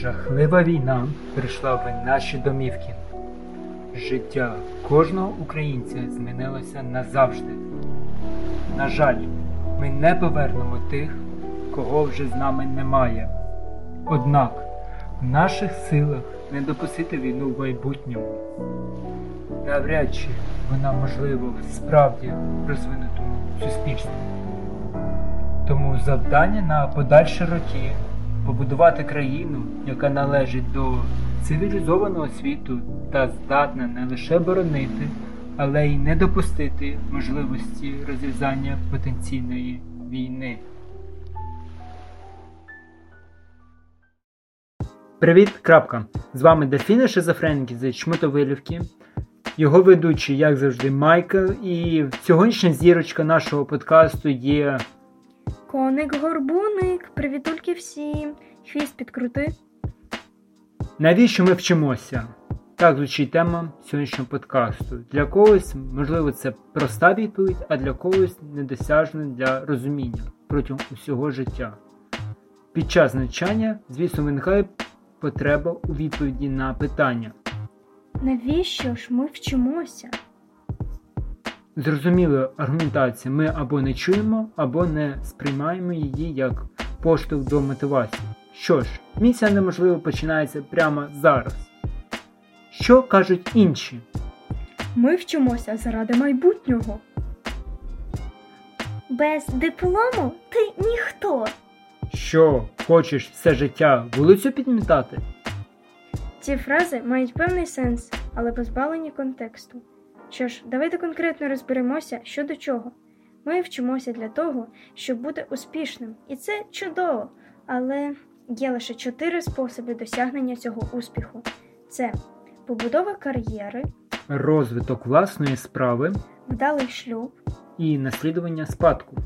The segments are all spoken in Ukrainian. Жахлива війна прийшла в наші домівки. Життя кожного українця змінилося назавжди. На жаль, ми не повернемо тих, кого вже з нами немає. Однак, в наших силах не допустити війну в майбутньому. Навряд чи вона можлива справді в розвинутому суспільстві. Тому завдання на подальші роки – побудувати країну, яка належить до цивілізованого світу та здатна не лише боронити, але й не допустити можливості розв'язання потенційної війни. Привіт, крапка! З вами Дефіна Шизофренкізи Чмотовилівки, його ведучий, як завжди, Майкл, і сьогоднішня зірочка нашого подкасту є... Коник горбуник! Привітульки всім! Хвіст підкрути! Навіщо ми вчимося? Так звучить тема сьогоднішнього подкасту. Для когось, можливо, це проста відповідь, а для когось недосяжна для розуміння протягом усього життя. Під час навчання, звісно, виникає потреба у відповіді на питання. Навіщо ж ми вчимося? Зрозумілою аргументацією ми або не чуємо, або не сприймаємо її як поштовх до мотивації. Що ж, місія неможливо починається прямо зараз. Що кажуть інші? Ми вчимося заради майбутнього. Без диплому ти ніхто. Що, хочеш все життя вулицю підмітати? Ці фрази мають певний сенс, але позбавлені контексту. Що ж, давайте конкретно розберемося, що до чого. Ми вчимося для того, щоб бути успішним. І це чудово. Але є лише 4 способи досягнення цього успіху. Це побудова кар'єри, розвиток власної справи, вдалий шлюб і наслідування спадку.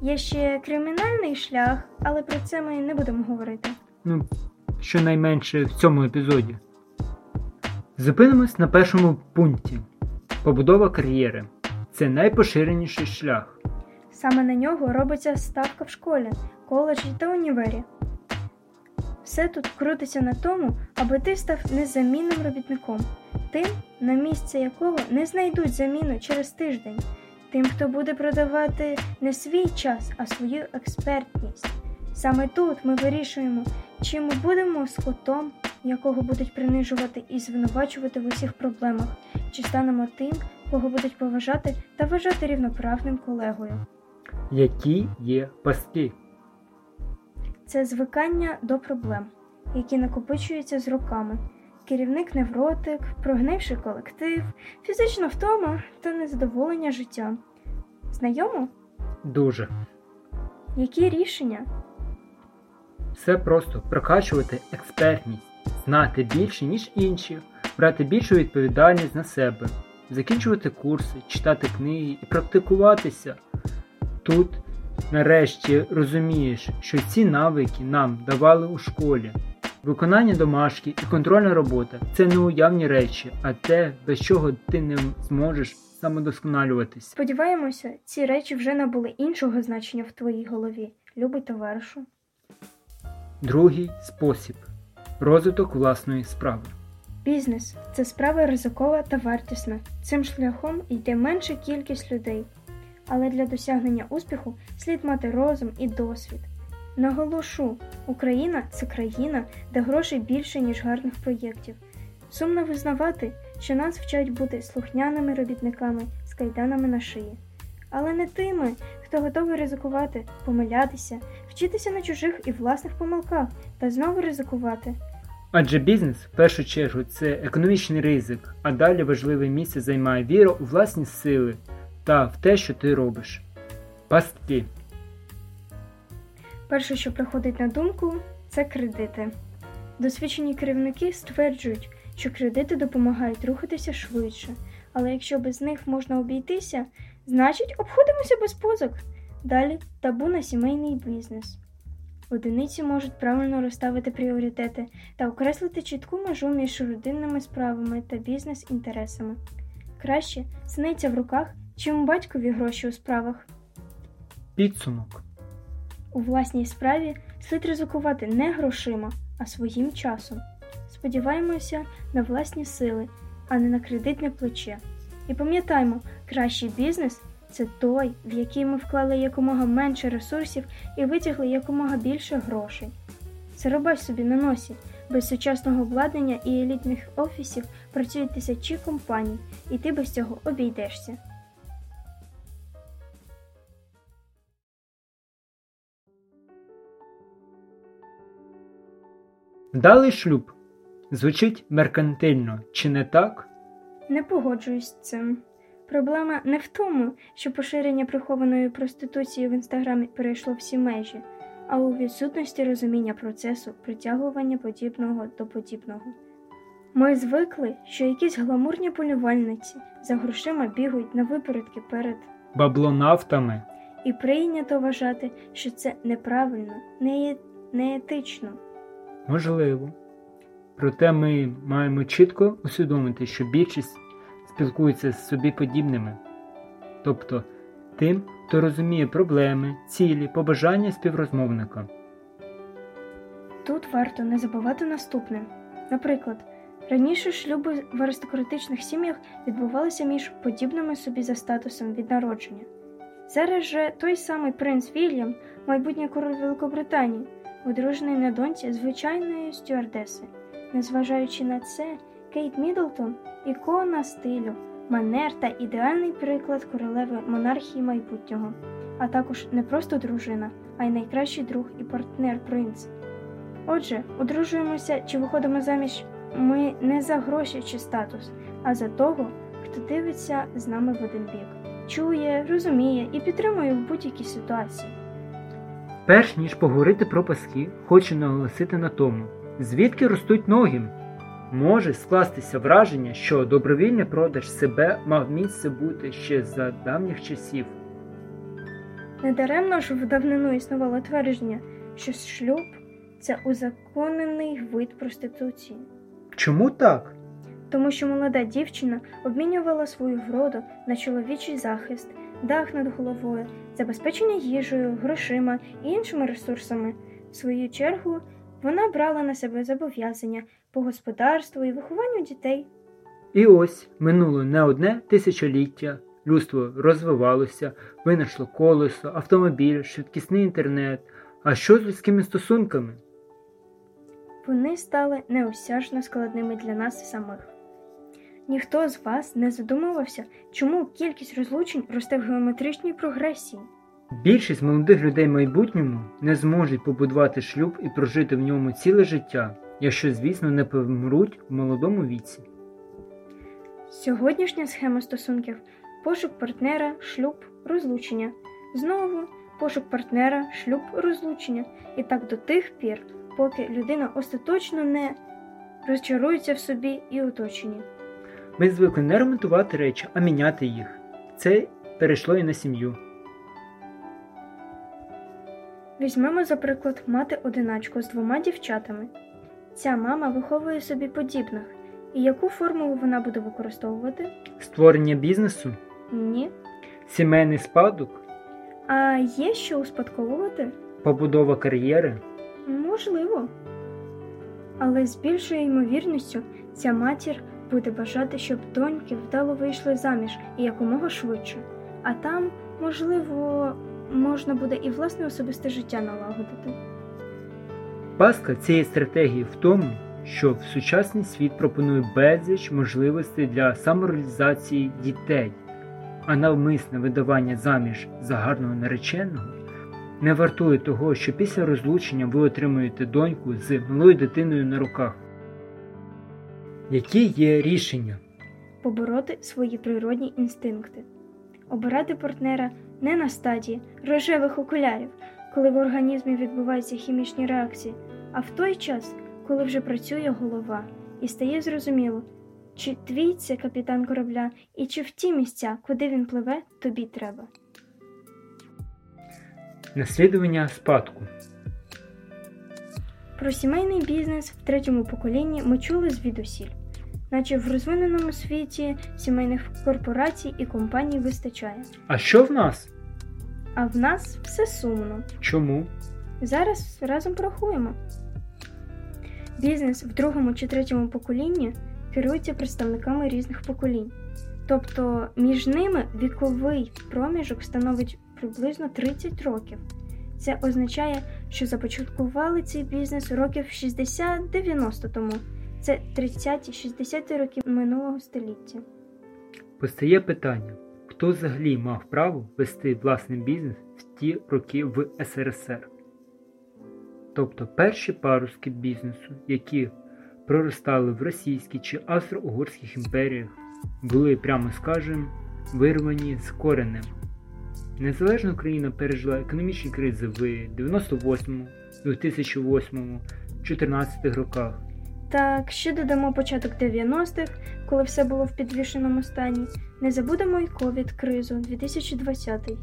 Є ще кримінальний шлях, але про це ми не будемо говорити. Щонайменше в цьому епізоді. Зупинимось на першому пункті. Побудова кар'єри. Це найпоширеніший шлях. Саме на нього робиться ставка в школі, коледжі та універі. Все тут крутиться на тому, аби ти став незамінним робітником. Тим, на місце якого не знайдуть заміну через тиждень. Тим, хто буде продавати не свій час, а свою експертність. Саме тут ми вирішуємо, чи ми будемо скотом, якого будуть принижувати і звинувачувати в усіх проблемах, чи станемо тим, кого будуть поважати та вважати рівноправним колегою. Які є пастки? Це звикання до проблем, які накопичуються з роками. Керівник-невротик, прогнивший колектив, фізична втома та незадоволення життям. Знайомо? Дуже. Які рішення? Все просто прокачувати експертність, знати більше, ніж інші, брати більшу відповідальність на себе, закінчувати курси, читати книги і практикуватися. Тут, нарешті, розумієш, що ці навики нам давали у школі. Виконання домашки і контрольна робота – це неуявні речі, а те, без чого ти не зможеш самодосконалюватись. Сподіваємося, ці речі вже набули іншого значення в твоїй голові, любий товаришу. Другий спосіб – розвиток власної справи. Бізнес – це справа ризикова та вартісна. Цим шляхом йде менша кількість людей. Але для досягнення успіху слід мати розум і досвід. Наголошу, Україна – це країна, де грошей більше, ніж гарних проєктів. Сумно визнавати, що нас вчать бути слухняними робітниками з кайданами на шиї. Але не тими, хто готовий ризикувати, помилятися, вчитися на чужих і власних помилках та знову ризикувати. Адже бізнес, в першу чергу, це економічний ризик, а далі важливе місце займає віра у власні сили та в те, що ти робиш. Пастки. Перше, що приходить на думку, це кредити. Досвідчені керівники стверджують, що кредити допомагають рухатися швидше, але якщо без них можна обійтися, значить обходимося без позик. Далі табу на сімейний бізнес. Одиниці можуть правильно розставити пріоритети та окреслити чітку межу між родинними справами та бізнес-інтересами. Краще синиться в руках, чим батькові гроші у справах. Підсумок. У власній справі слід ризикувати не грошима, а своїм часом. Сподіваємося на власні сили, а не на кредитне плече. І пам'ятаймо, кращий бізнес – це той, в який ми вклали якомога менше ресурсів і витягли якомога більше грошей. Це рубай собі на носі. Без сучасного обладнання і елітних офісів працюють тисячі компаній, і ти без цього обійдешся. Вдалий шлюб. Звучить меркантильно, чи не так? Не погоджуюсь з цим. Проблема не в тому, що поширення прихованої проституції в Інстаграмі перейшло всі межі, а у відсутності розуміння процесу притягування подібного до подібного. Ми звикли, що якісь гламурні полювальниці за грошима бігають на випередки перед баблонавтами. І прийнято вважати, що це неправильно, неетично. Можливо. Проте ми маємо чітко усвідомити, що більшість спілкується з собі подібними. Тобто тим, хто розуміє проблеми, цілі, побажання співрозмовника. Тут варто не забувати наступне. Наприклад, раніше шлюби в аристократичних сім'ях відбувалися між подібними собі за статусом від народження. Зараз же той самий принц Вільям, майбутній король Великобританії, одружений на доньці звичайної стюардеси. Незважаючи на це, Кейт Мідлтон – ікона стилю, манер та ідеальний приклад королеви монархії майбутнього. А також не просто дружина, а й найкращий друг і партнер принца. Отже, одружуємося чи виходимо заміж ми не за гроші чи статус, а за того, хто дивиться з нами в один бік, чує, розуміє і підтримує в будь-якій ситуації. Перш ніж поговорити про паски, хочу наголосити на тому, звідки ростуть ноги. Може скластися враження, що добровільний продаж себе мав місце бути ще за давніх часів. Недаремно ж в давнину існувало твердження, що шлюб – це узаконений вид проституції. Чому так? Тому що молода дівчина обмінювала свою вроду на чоловічий захист, дах над головою, забезпечення їжею, грошима і іншими ресурсами. В свою чергу, вона брала на себе зобов'язання по господарству і вихованню дітей. І ось минуло не одне тисячоліття, людство розвивалося, винайшло колесо, автомобіль, швидкісний інтернет. А що з людськими стосунками? Вони стали неосяжно складними для нас самих. Ніхто з вас не задумувався, чому кількість розлучень росте в геометричній прогресії. Більшість молодих людей в майбутньому не зможуть побудувати шлюб і прожити в ньому ціле життя, якщо, звісно, не помруть в молодому віці. Сьогоднішня схема стосунків – пошук партнера, шлюб, розлучення. Знову пошук партнера, шлюб, розлучення. І так до тих пір, поки людина остаточно не розчарується в собі і оточенні. Ми звикли не ремонтувати речі, а міняти їх. Це перейшло і на сім'ю. Візьмемо, за приклад, мати-одиначку з 2 дівчатами. Ця мама виховує собі подібних. І яку формулу вона буде використовувати? Створення бізнесу? Ні. Сімейний спадок? А є що успадковувати? Побудова кар'єри? Можливо. Але з більшою ймовірністю ця матір буде бажати, щоб доньки вдало вийшли заміж і якомога швидше. А там, можливо, можна буде і власне особисте життя налагодити. Пастка цієї стратегії в тому, що в сучасний світ пропонує безліч можливостей для самореалізації дітей, а навмисне видавання заміж за гарного нареченого не вартує того, що після розлучення ви отримуєте доньку з малою дитиною на руках. Які є рішення? Побороти свої природні інстинкти. Обирати партнера не на стадії рожевих окулярів, коли в організмі відбуваються хімічні реакції, а в той час, коли вже працює голова і стає зрозуміло, чи твій це капітан корабля і чи в ті місця, куди він пливе, тобі треба. Наслідування спадку. Про сімейний бізнес в 3 поколінні ми чули звідусіль. Наче в розвиненому світі сімейних корпорацій і компаній вистачає. А що в нас? А в нас все сумно. Чому? Зараз разом порахуємо. Бізнес в другому чи третьому поколінні керується представниками різних поколінь. Тобто між ними віковий проміжок становить приблизно 30 років. Це означає, що започаткували цей бізнес років 60-90 тому. Це 30-60 роки минулого століття. Постає питання, хто взагалі мав право вести власний бізнес в ті роки в СРСР? Тобто перші паростки бізнесу, які проростали в російській чи австро-угорських імперіях, були, прямо скажемо, вирвані з коренем. Незалежна Україна пережила економічні кризи в 98-му, 2008-му, 14-х роках. Так, ще додамо початок 90-х, коли все було в підвішеному стані. Не забудемо й ковід-кризу 2020-й.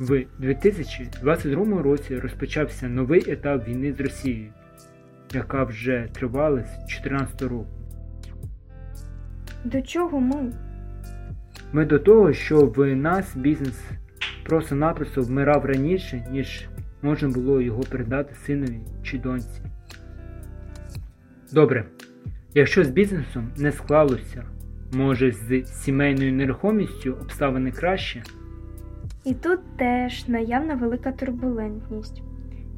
В 2022 році розпочався новий етап війни з Росією, яка вже тривала з 2014 року. До чого ми? Ми до того, що в нас бізнес просто-напросто вмирав раніше, ніж можна було його передати синові чи доньці. Добре, якщо з бізнесом не склалося, може з сімейною нерухомістю обставини краще? І тут теж наявна велика турбулентність.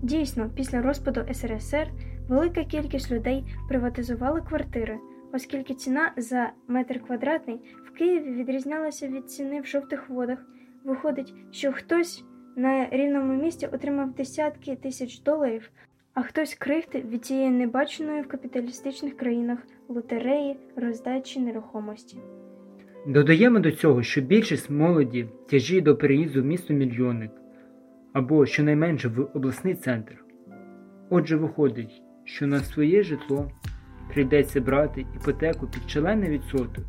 Дійсно, після розпаду СРСР велика кількість людей приватизували квартири, оскільки ціна за метр квадратний в Києві відрізнялася від ціни в Жовтих Водах. Виходить, що хтось на рівному місці отримав десятки тисяч доларів, а хтось крихти від цієї небаченої в капіталістичних країнах лотереї, роздачі нерухомості. Додаємо до цього, що більшість молоді тяжіє до переїзду в місто-мільйонник, або щонайменше в обласний центр. Отже, виходить, що на своє житло прийдеться брати іпотеку під шалений відсоток,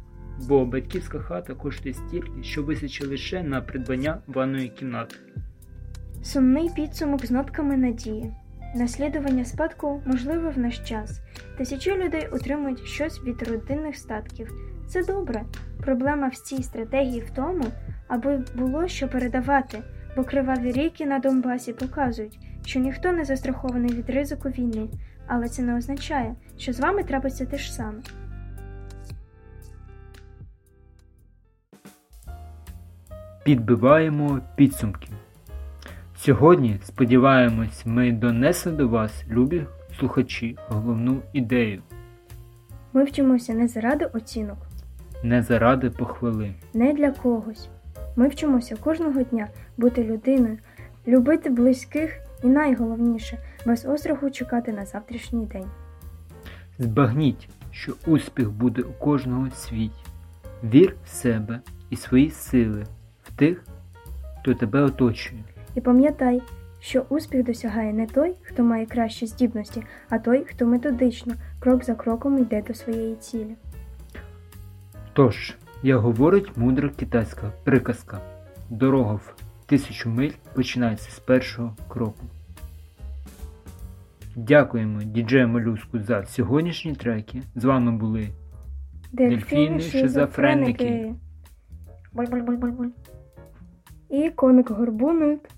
бо батьківська хата коштує стільки, що вистачить лише на придбання ванної кімнати. Сумний підсумок з нотками надії. Наслідування спадку можливе в наш час. Тисячі людей отримують щось від родинних статків. Це добре. Проблема в цій стратегії в тому, аби було що передавати, бо криваві ріки на Донбасі показують, що ніхто не застрахований від ризику війни, але це не означає, що з вами трапиться те ж саме. Підбиваємо підсумки. Сьогодні, сподіваємось, ми донесли до вас, любі слухачі, головну ідею. Ми вчимося не заради оцінок, не заради похвали, не для когось. Ми вчимося кожного дня бути людиною, любити близьких і, найголовніше, без остраху чекати на завтрашній день. Збагніть, що успіх буде у кожного свій. Вір в себе і свої сили, в тих, хто тебе оточує. І пам'ятай, що успіх досягає не той, хто має кращі здібності, а той, хто методично, крок за кроком йде до своєї цілі. Тож, як говорить мудра китайська приказка, дорога в 1000 миль починається з першого кроку. Дякуємо діджею Малюську за сьогоднішні треки. З вами були Дефіна Шизофренкізи і Коник Горбуник.